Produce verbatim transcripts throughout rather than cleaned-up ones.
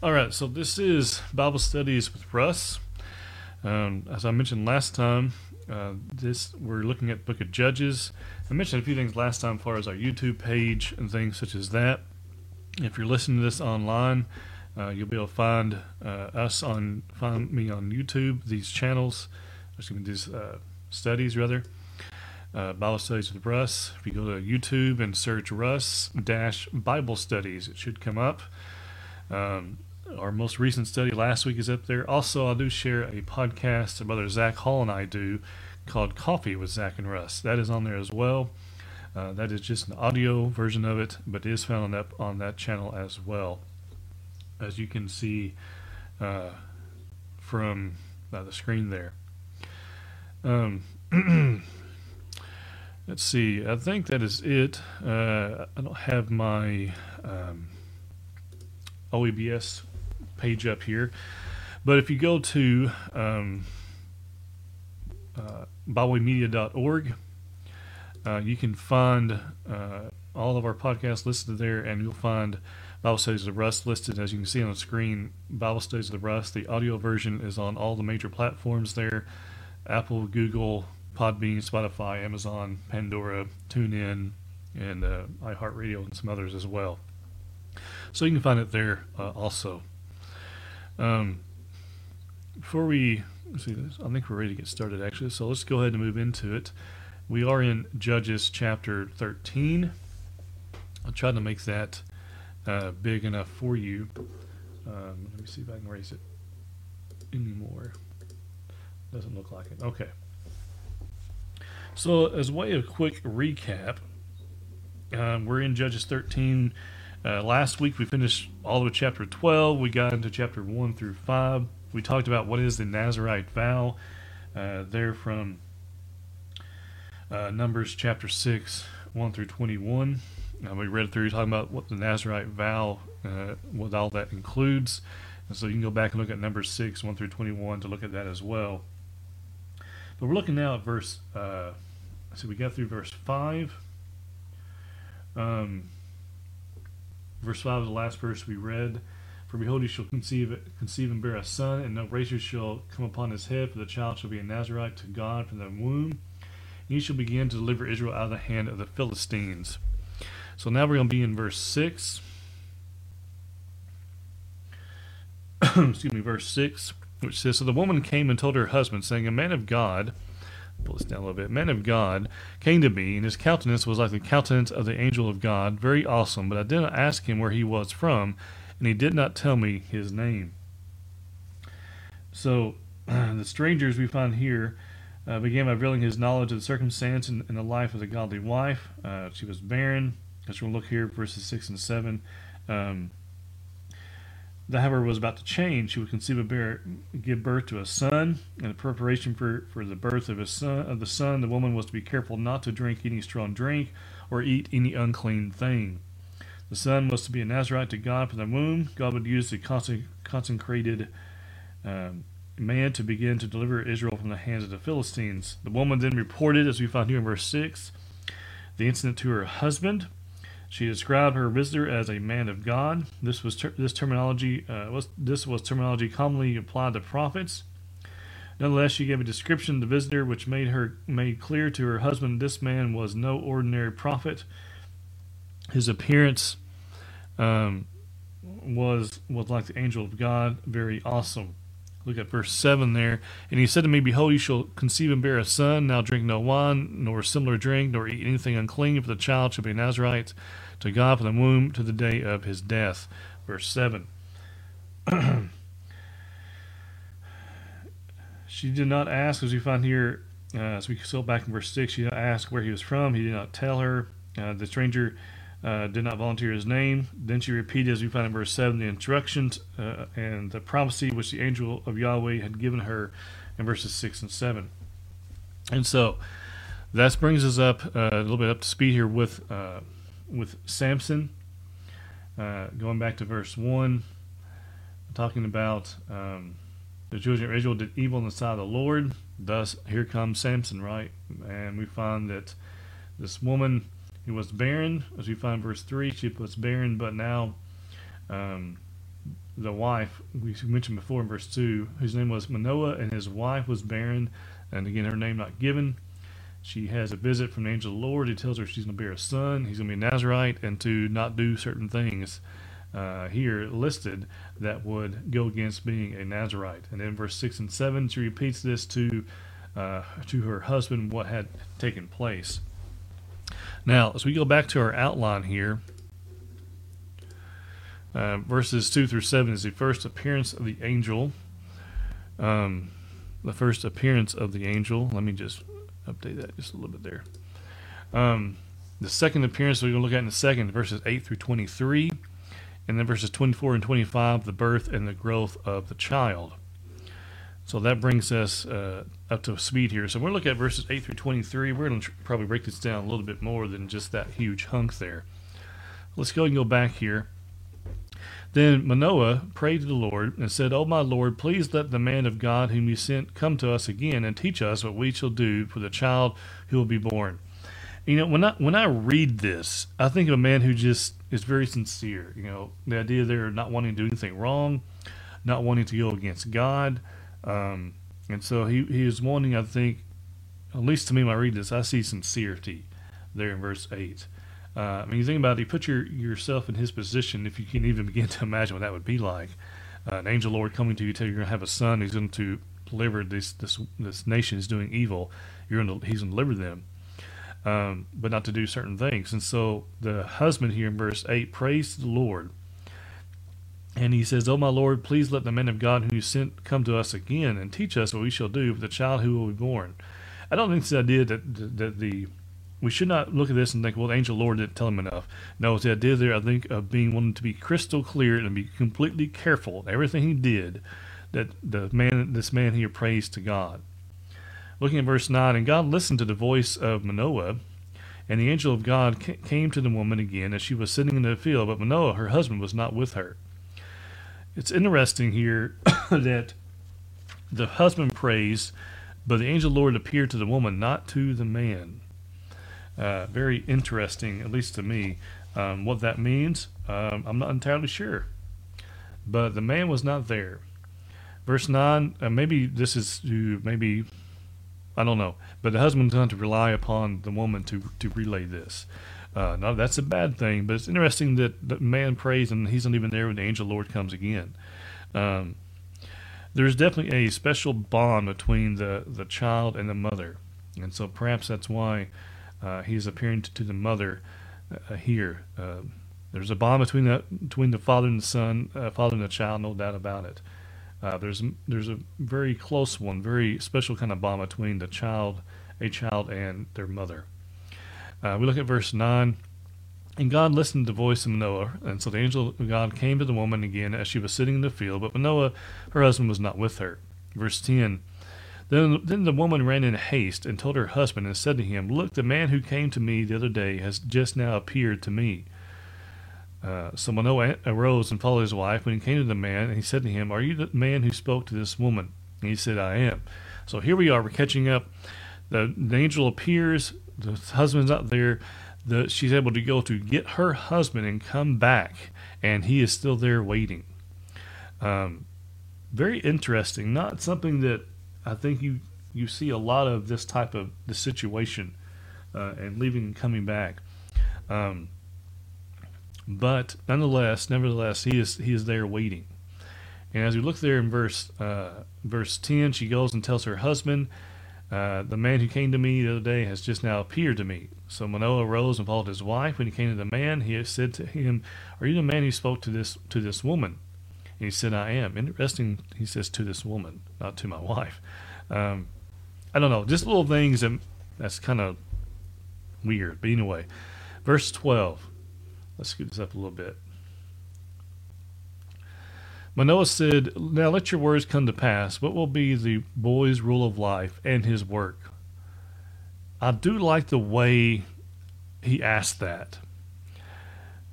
All right, so this is Bible Studies with Russ. Um, as I mentioned last time, uh, this we're looking at the book of Judges. I mentioned a few things last time as far as our YouTube page and things such as that. If you're listening to this online, uh, you'll be able to find uh, us on, find me on YouTube, these channels, excuse me, these uh, studies rather, uh, Bible Studies with Russ. If you go to YouTube and search Russ-Bible Studies, it should come up. Um, Our most recent study last week is up there. Also, I do share a podcast that Brother Zach Hall and I do called Coffee with Zach and Russ. That is on there as well. Uh, that is just an audio version of it, but it is found up on that channel as well. As you can see uh, from uh, the screen there. Um, let's see. I think that is it. Uh, I don't have my um, O E B S page up here, but if you go to um, uh, by way media dot org, uh, you can find uh, all of our podcasts listed there, and you'll find Bible Studies of Russ listed. As you can see on the screen, Bible Studies of Russ, the audio version is on all the major platforms there: Apple, Google, Podbean, Spotify, Amazon, Pandora, TuneIn, and uh, iHeartRadio, and some others as well. So you can find it there uh, also. Um, before we let's see this, I think we're ready to get started actually. So let's go ahead and move into it. We are in Judges chapter thirteen. I'll try to make that uh, big enough for you. Um, let me see if I can raise it anymore. Doesn't look like it. Okay. So as a way of quick recap, um, we're in Judges thirteen. Uh, last week we finished all the way chapter twelve. We got into chapter one through five. We talked about what is the Nazirite vow. Uh, there from uh, Numbers chapter six, one through twenty-one. Uh, we read through talking about what the Nazirite vow, uh, what all that includes. And so you can go back and look at Numbers six, one through twenty-one to look at that as well. But we're looking now at verse. Uh, so we got through verse five. Um. Verse five is the last verse we read. For behold, he shall conceive conceive and bear a son, and no razor shall come upon his head, for the child shall be a Nazirite to God from the womb. And he shall begin to deliver Israel out of the hand of the Philistines. So now we're going to be in verse six. Excuse me, verse six, which says, So the woman came and told her husband, saying, A man of God, pull this down a little bit. Man of God came to me, and his countenance was like the countenance of the angel of God, very awesome. But I did not ask him where he was from, and he did not tell me his name. So uh, the strangers we find here uh, began by revealing his knowledge of the circumstance and, and the life of the godly wife. Uh, she was barren. Let's look here, verses six and seven. Um, The however was about to change. She would conceive a bear, give birth to a son, and in preparation for, for the birth of his son, of the son, the woman was to be careful not to drink any strong drink or eat any unclean thing. The son was to be a Nazirite to God from the womb. God would use the consecrated um, man to begin to deliver Israel from the hands of the Philistines. The woman then reported, as we find here in verse six, the incident to her husband. She described her visitor as a man of God. This was ter- this terminology uh, was this was terminology commonly applied to prophets. Nonetheless, she gave a description of the visitor, which made her made clear to her husband this man was no ordinary prophet. His appearance um, was was like the angel of God, very awesome. Look at verse seven there. And he said to me, Behold, you shall conceive and bear a son. Now drink no wine, nor similar drink, nor eat anything unclean, for the child shall be a Nazirite to God from the womb to the day of his death. Verse seven. She did not ask, as we find here, uh, as we saw back in verse six, she did not ask where he was from. He did not tell her. Uh, the stranger Uh, did not volunteer his name. Then she repeated, as we find in verse seven, the instructions uh, and the prophecy which the angel of Yahweh had given her in verses six and seven. And so that brings us up uh, a little bit up to speed here with uh, with Samson. Uh, going back to verse one, talking about um, the children of Israel did evil in the sight of the Lord. Thus, here comes Samson, right? And we find that this woman, he was barren, as we find verse three. She was barren, but now um, the wife we mentioned before in verse two, whose name was Manoah, and his wife was barren, and again her name not given. She has a visit from the angel of the Lord. He tells her she's going to bear a son. He's going to be a Nazirite and to not do certain things uh, here listed that would go against being a Nazirite. And then verse six and seven, she repeats this to uh, to her husband what had taken place. Now, as we go back to our outline here, uh, verses two through seven is the first appearance of the angel. Um, the first appearance of the angel. Let me just update that just a little bit there. Um, the second appearance we're going to look at in a second, verses eight through twenty-three, and then verses twenty-four and twenty-five, the birth and the growth of the child. So that brings us uh, up to speed here. So we're going to look at verses eight through twenty-three. We're going to tr- probably break this down a little bit more than just that huge hunk there. Let's go and go back here. Then Manoah prayed to the Lord and said, O my Lord, please let the man of God whom you sent come to us again and teach us what we shall do for the child who will be born. You know, when I when I read this, I think of a man who just is very sincere. You know, the idea there of not wanting to do anything wrong, not wanting to go against God. Um, and so he, he is wanting, I think, at least to me when I read this, I see sincerity there in verse eight. Uh, I mean, you think about it, you put your, yourself in his position, if you can even begin to imagine what that would be like. Uh, an angel Lord coming to you, tell you you're going to have a son, he's going to deliver this this this nation is doing evil, you're going to, he's going to deliver them, um, but not to do certain things. And so the husband here in verse eight prays to the Lord, and he says, O my Lord, please let the man of God whom you sent come to us again and teach us what we shall do for the child who will be born. I don't think it's the idea that, that, that the... We should not look at this and think, well, the angel Lord didn't tell him enough. No, it's the idea there, I think, of being wanting to be crystal clear and be completely careful in everything he did, that the man, this man here prays to God. Looking at verse nine, and God listened to the voice of Manoah, and the angel of God came to the woman again as she was sitting in the field, but Manoah, her husband, was not with her. It's interesting here that the husband prays, but the angel Lord appeared to the woman, not to the man. Uh, very interesting, at least to me, um, what that means. Um, I'm not entirely sure, but the man was not there. Verse nine, uh, maybe this is to maybe, I don't know, but the husband's going to rely upon the woman to, to relay this. Uh, now that's a bad thing, but it's interesting that the man prays and he's not even there when the angel Lord comes again. Um, there's definitely a special bond between the, the child and the mother. And so perhaps that's why Uh, he is appearing to, to the mother uh, here. Uh, there's a bond between the between the father and the son, uh, father and the child, no doubt about it. Uh, there's there's a very close one, very special kind of bond between the child, a child, and their mother. Uh, we look at verse nine, and God listened to the voice of Manoah, and so the angel of God came to the woman again as she was sitting in the field, but Manoah, her husband, was not with her. Verse ten. Then, then the woman ran in haste and told her husband and said to him, Look, the man who came to me the other day has just now appeared to me. Uh, so Manoah arose and followed his wife. When he came to the man, and he said to him, Are you the man who spoke to this woman? And he said, I am. So here we are. We're catching up. The, the angel appears. The husband's not there. The, she's able to go to get her husband and come back, and he is still there waiting. Um, very interesting. Not something that I think you, you see a lot of this type of the situation uh, and leaving and coming back. Um, but nonetheless, nevertheless, he is he is there waiting. And as we look there in verse uh, verse ten, she goes and tells her husband, uh, the man who came to me the other day has just now appeared to me. So Manoah arose and followed his wife. When he came to the man, he said to him, Are you the man who spoke to this to this woman? And he said, I am. Interesting, he says, to this woman, not to my wife. Um, I don't know, just little things that, that's kind of weird. But anyway, verse twelve. Let's scoot this up a little bit. Manoah said, Now let your words come to pass. What will be the boy's rule of life and his work? I do like the way he asked that.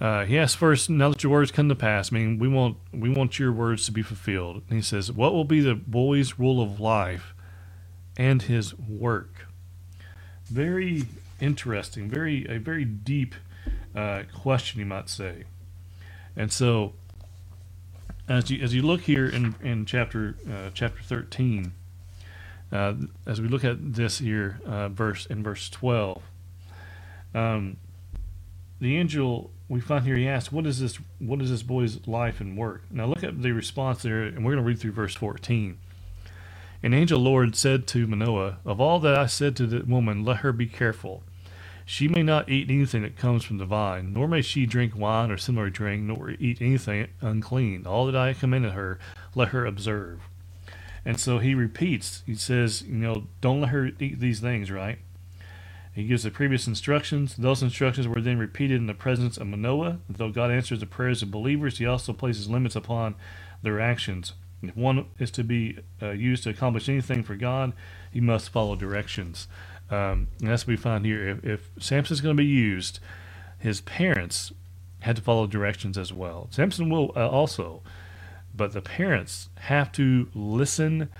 Uh, he asks first, now that your words come to pass, meaning we want we want your words to be fulfilled. And he says, what will be the boy's rule of life and his work? Very interesting, very a very deep uh, question, you might say. And so as you as you look here in in chapter uh, chapter thirteen, uh, as we look at this here uh, verse in verse twelve, um, the angel we find here, he asks, "What is this? What is this boy's life and work?" Now look at the response there, and we're going to read through verse fourteen. "An angel Lord said to Manoah, 'Of all that I said to the woman, let her be careful. She may not eat anything that comes from the vine, nor may she drink wine or similar drink, nor eat anything unclean. All that I commanded her, let her observe.'" And so he repeats. He says, you know, don't let her eat these things, right? He gives the previous instructions. Those instructions were then repeated in the presence of Manoah. Though God answers the prayers of believers, he also places limits upon their actions. If one is to be uh, used to accomplish anything for God, he must follow directions. Um, and that's what we find here. If, if Samson is going to be used, his parents had to follow directions as well. Samson will uh, also, but the parents have to listen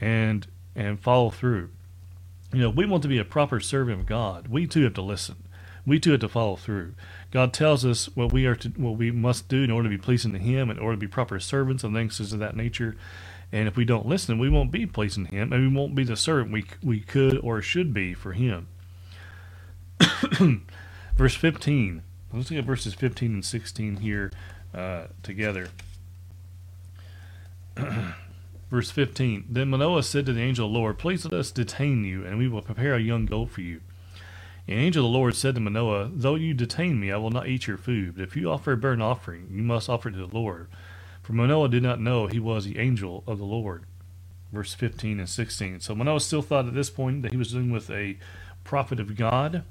and and follow through. You know, we want to be a proper servant of God. We too have to listen. We too have to follow through. God tells us what we are to, what we must do in order to be pleasing to Him, in order to be proper servants and things of that nature. And if we don't listen, we won't be pleasing to Him, and we won't be the servant we we could or should be for Him. Verse fifteen. Let's look at verses fifteen and sixteen here uh, together. Verse fifteen. "Then Manoah said to the angel, 'Lord, please let us detain you, and we will prepare a young goat for you.' The angel of the Lord said to Manoah, 'Though you detain me, I will not eat your food. But if you offer a burnt offering, you must offer it to the Lord.' For Manoah did not know he was the angel of the Lord." Verse fifteen and sixteen. So Manoah still thought at this point that he was dealing with a prophet of God.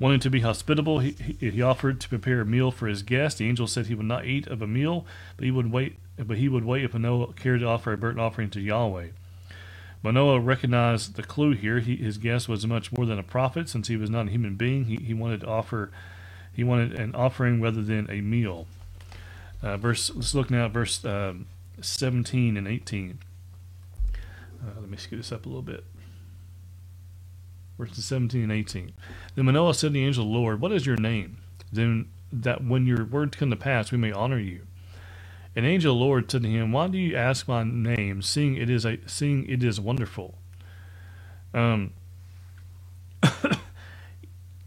Wanting to be hospitable, he, he offered to prepare a meal for his guest. The angel said he would not eat of a meal, but he would wait. But he would wait if Manoah cared to offer a burnt offering to Yahweh. Manoah recognized the clue here. He, his guest was much more than a prophet, since he was not a human being. He, he wanted to offer, he wanted an offering rather than a meal. Uh, verse. Let's look now at verse um, seventeen and eighteen. Uh, let me scoot this up a little bit. Verses seventeen and eighteen. "Then Manoah said to the angel of the Lord, 'What is your name? Then that when your word come to pass, we may honor you.' An angel of the Lord said to him, 'Why do you ask my name, seeing it is a seeing it is wonderful?'" Um.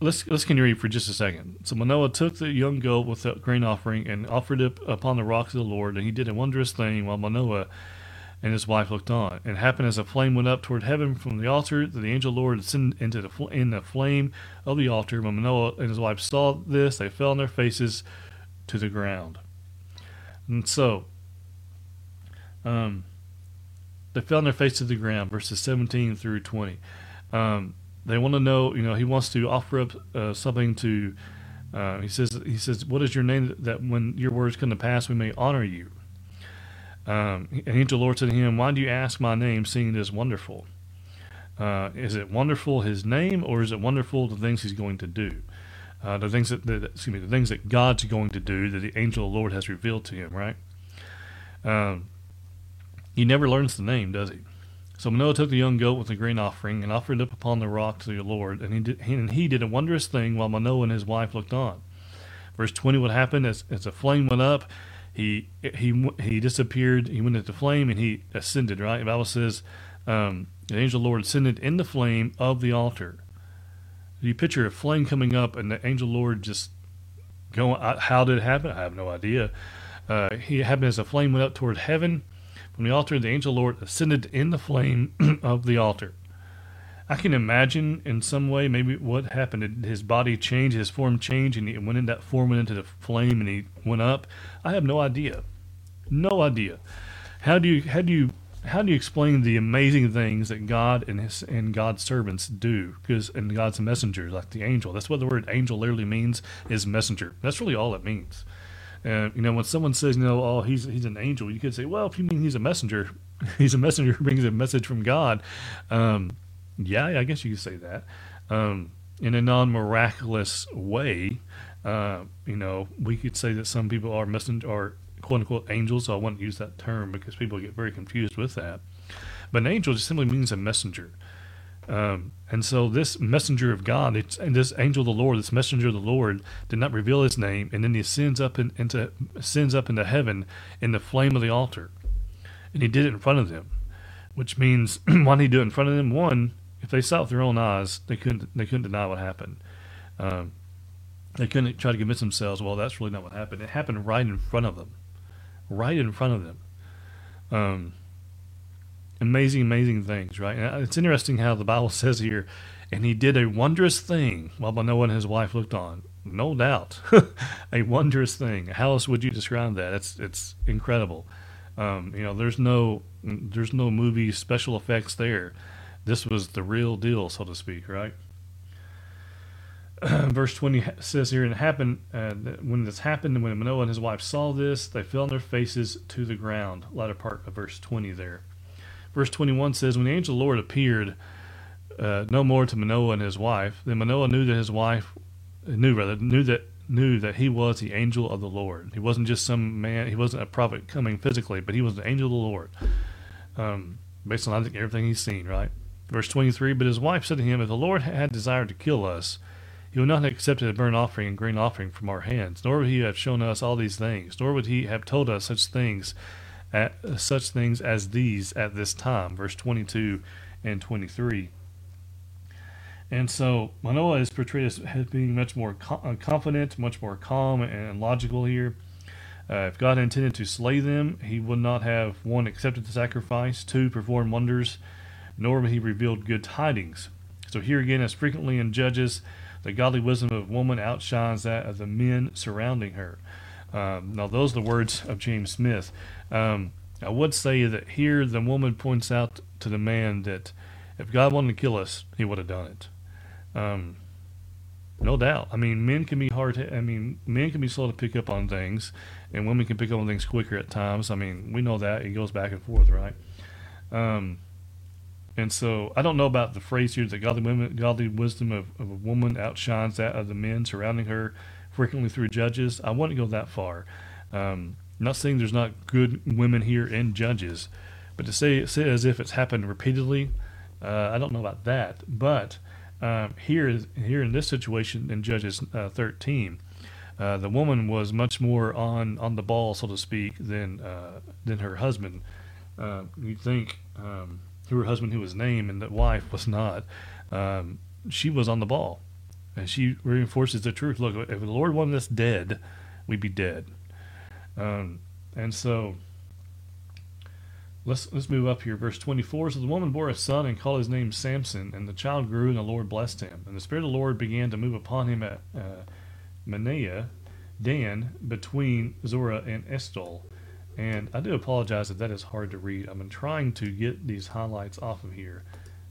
let's let's continue for just a second. "So Manoah took the young goat with the grain offering and offered it upon the rocks of the Lord, and he did a wondrous thing while Manoah and his wife looked on. And it happened as a flame went up toward heaven from the altar that the angel of the Lord ascended into the fl- in the flame of the altar. When Manoah and his wife saw this, they fell on their faces to the ground." And so, um, they fell on their face to the ground, verses seventeen through twenty. Um, they want to know, you know, he wants to offer up uh, something to, uh, he says, he says, "What is your name that when your words come to pass, we may honor you?" Um, and the angel of the Lord said to him, "Why do you ask my name, seeing it is wonderful?" Uh, is it wonderful, his name, or is it wonderful the things he's going to do? Uh, the things that, that excuse me, the things that God's going to do, that the angel of the Lord has revealed to him, right? Um, he never learns the name, does he? "So Manoah took the young goat with the grain offering and offered it up upon the rock to the Lord, and he did, and he did a wondrous thing while Manoah and his wife looked on." Verse twenty, what happened as as the flame went up, he he he disappeared. He went into flame and he ascended. Right? The Bible says um, the angel of the Lord ascended in the flame of the altar. You picture a flame coming up and the angel Lord just going, how did it happen? I have no idea. Uh, it happened as a flame went up toward heaven from the altar. The angel Lord ascended in the flame of the altar. I can imagine in some way maybe what happened. His body changed, his form changed, and he went in that form, went into the flame, and he went up. I have no idea. No idea. How do you how do you How do you explain the amazing things that God and his and God's servants do? Because and God's messengers, like the angel, that's what the word angel literally means, is messenger. That's really all it means. Uh, you know, when someone says, you know, oh, he's he's an angel, you could say, well, if you mean he's a messenger, he's a messenger who brings a message from God. Um, yeah, I guess you could say that. Um, in a non-miraculous way, uh, you know, we could say that some people are messenger are quote-unquote angels, so I wouldn't use that term because people get very confused with that. But an angel just simply means a messenger. Um, and so this messenger of God, it's, and this angel of the Lord, this messenger of the Lord, did not reveal his name, and then he ascends up in, into ascends up into heaven in the flame of the altar, and he did it in front of them, which means why did he do it in front of them? One, if they saw it with their own eyes, they couldn't they couldn't deny what happened. Um, they couldn't try to convince themselves, well, that's really not what happened. It happened right in front of them, right in front of them. Um. Amazing, amazing things, right? And it's interesting how the Bible says here, and he did a wondrous thing while Manoah and his wife looked on. No doubt, a wondrous thing. How else would you describe that? It's it's incredible. Um, you know, there's no there's no movie special effects there. This was the real deal, so to speak, right? Verse twenty says here, and it happened uh, when this happened, when Manoah and his wife saw this, they fell on their faces to the ground. Latter part of verse twenty there. Verse twenty-one says, when the angel of the Lord appeared uh, no more to Manoah and his wife, then Manoah knew that his wife knew rather knew that knew that he was the angel of the Lord. He wasn't just some man. He wasn't a prophet coming physically, but he was the angel of the Lord. Um, based on I think everything he's seen, right? Verse twenty-three. But his wife said to him, if the Lord had desired to kill us, he would not have accepted a burnt offering and grain offering from our hands, nor would he have shown us all these things, nor would he have told us such things. At such things as these at this time, verse twenty-two and twenty-three. And so Manoah is portrayed as being much more confident, much more calm and logical here. Uh, if God intended to slay them, he would not have, one, accepted the sacrifice, two, performed wonders, nor would he revealed good tidings. So here again, as frequently in Judges, the godly wisdom of woman outshines that of the men surrounding her. Um, now, those are the words of James Smith. Um, I would say that here the woman points out to the man that if God wanted to kill us, he would have done it. Um, no doubt. I mean, men can be hard. To, I mean, men can be slow to pick up on things, and women can pick up on things quicker at times. I mean, we know that. It goes back and forth, right? Um, and so I don't know about the phrase here that godly women, godly wisdom of, of a woman outshines that of the men surrounding her. Frequently through Judges, I wouldn't go that far. Um, not saying there's not good women here in Judges, but to say, say as if it's happened repeatedly, uh, I don't know about that. But um, here, here in this situation in Judges uh, thirteen, uh, the woman was much more on, on the ball, so to speak, than uh, than her husband. Uh, you'd think um, her husband, who was named, and the wife was not. Um, she was on the ball. And she reinforces the truth. Look, if the Lord wanted us dead, we'd be dead. Um, and so let's let's move up here. Verse twenty-four. So the woman bore a son and called his name Samson, and the child grew, and the Lord blessed him. And the Spirit of the Lord began to move upon him at uh, Mahaneh-dan between Zorah and Estol. And I do apologize if that is hard to read. I've been trying to get these highlights off of here,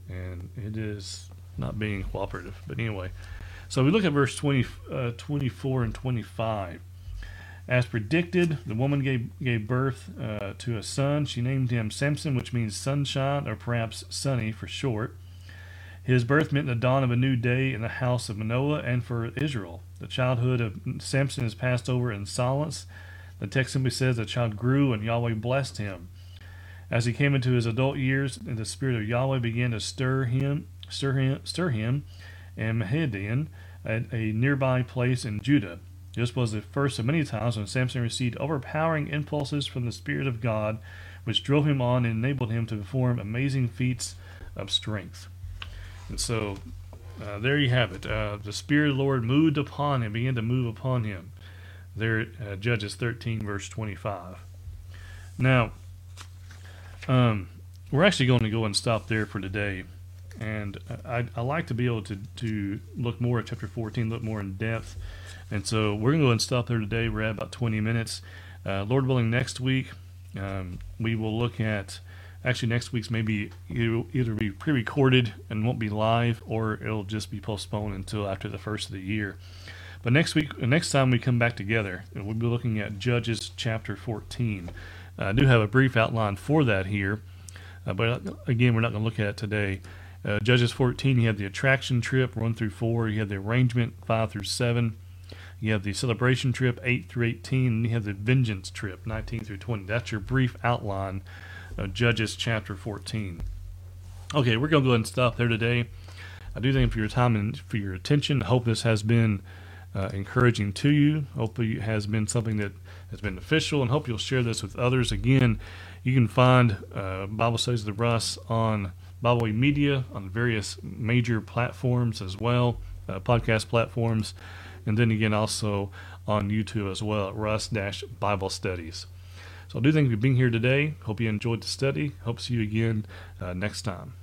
and it is not being cooperative. But anyway. So we look at verse twenty, uh, twenty-four and twenty-five. As predicted, the woman gave, gave birth uh, to a son. She named him Samson, which means sunshine, or perhaps sunny for short. His birth meant the dawn of a new day in the house of Manoah and for Israel. The childhood of Samson is passed over in silence. The text simply says the child grew and Yahweh blessed him. As he came into his adult years, the Spirit of Yahweh began to stir him, stir him, stir him, and Mahaneh-dan at a nearby place in Judah. This was the first of many times when Samson received overpowering impulses from the Spirit of God, which drove him on and enabled him to perform amazing feats of strength. And so, uh, there you have it. Uh, the Spirit of the Lord moved upon him, began to move upon him. There, uh, Judges thirteen, verse twenty-five. Now, um, we're actually going to go and stop there for today. And I, I like to be able to, to look more at chapter fourteen, look more in depth. And so we're going to go and stop there today. We're at about twenty minutes. Uh, Lord willing, next week, um, we will look at, actually next week's maybe it'll either be pre-recorded and won't be live, or it'll just be postponed until after the first of the year. But next week, next time we come back together, we'll be looking at Judges chapter fourteen. Uh, I do have a brief outline for that here, uh, but again, we're not going to look at it today. Uh, Judges fourteen, you have the attraction trip, one through four. You have the arrangement, five through seven. You have the celebration trip, eight through eighteen. And you have the vengeance trip, nineteen through twenty. That's your brief outline of Judges chapter fourteen. Okay, we're going to go ahead and stop there today. I do thank you for your time and for your attention. I hope this has been uh, encouraging to you. Hopefully it has been something that has been beneficial, and hope you'll share this with others. Again, you can find uh, Bible Studies with Russ on Bible Way Media, on various major platforms as well, uh, podcast platforms, and then again also on YouTube as well at Russ-Bible Studies. So I do thank you for being here today. Hope you enjoyed the study. Hope to see you again uh, next time.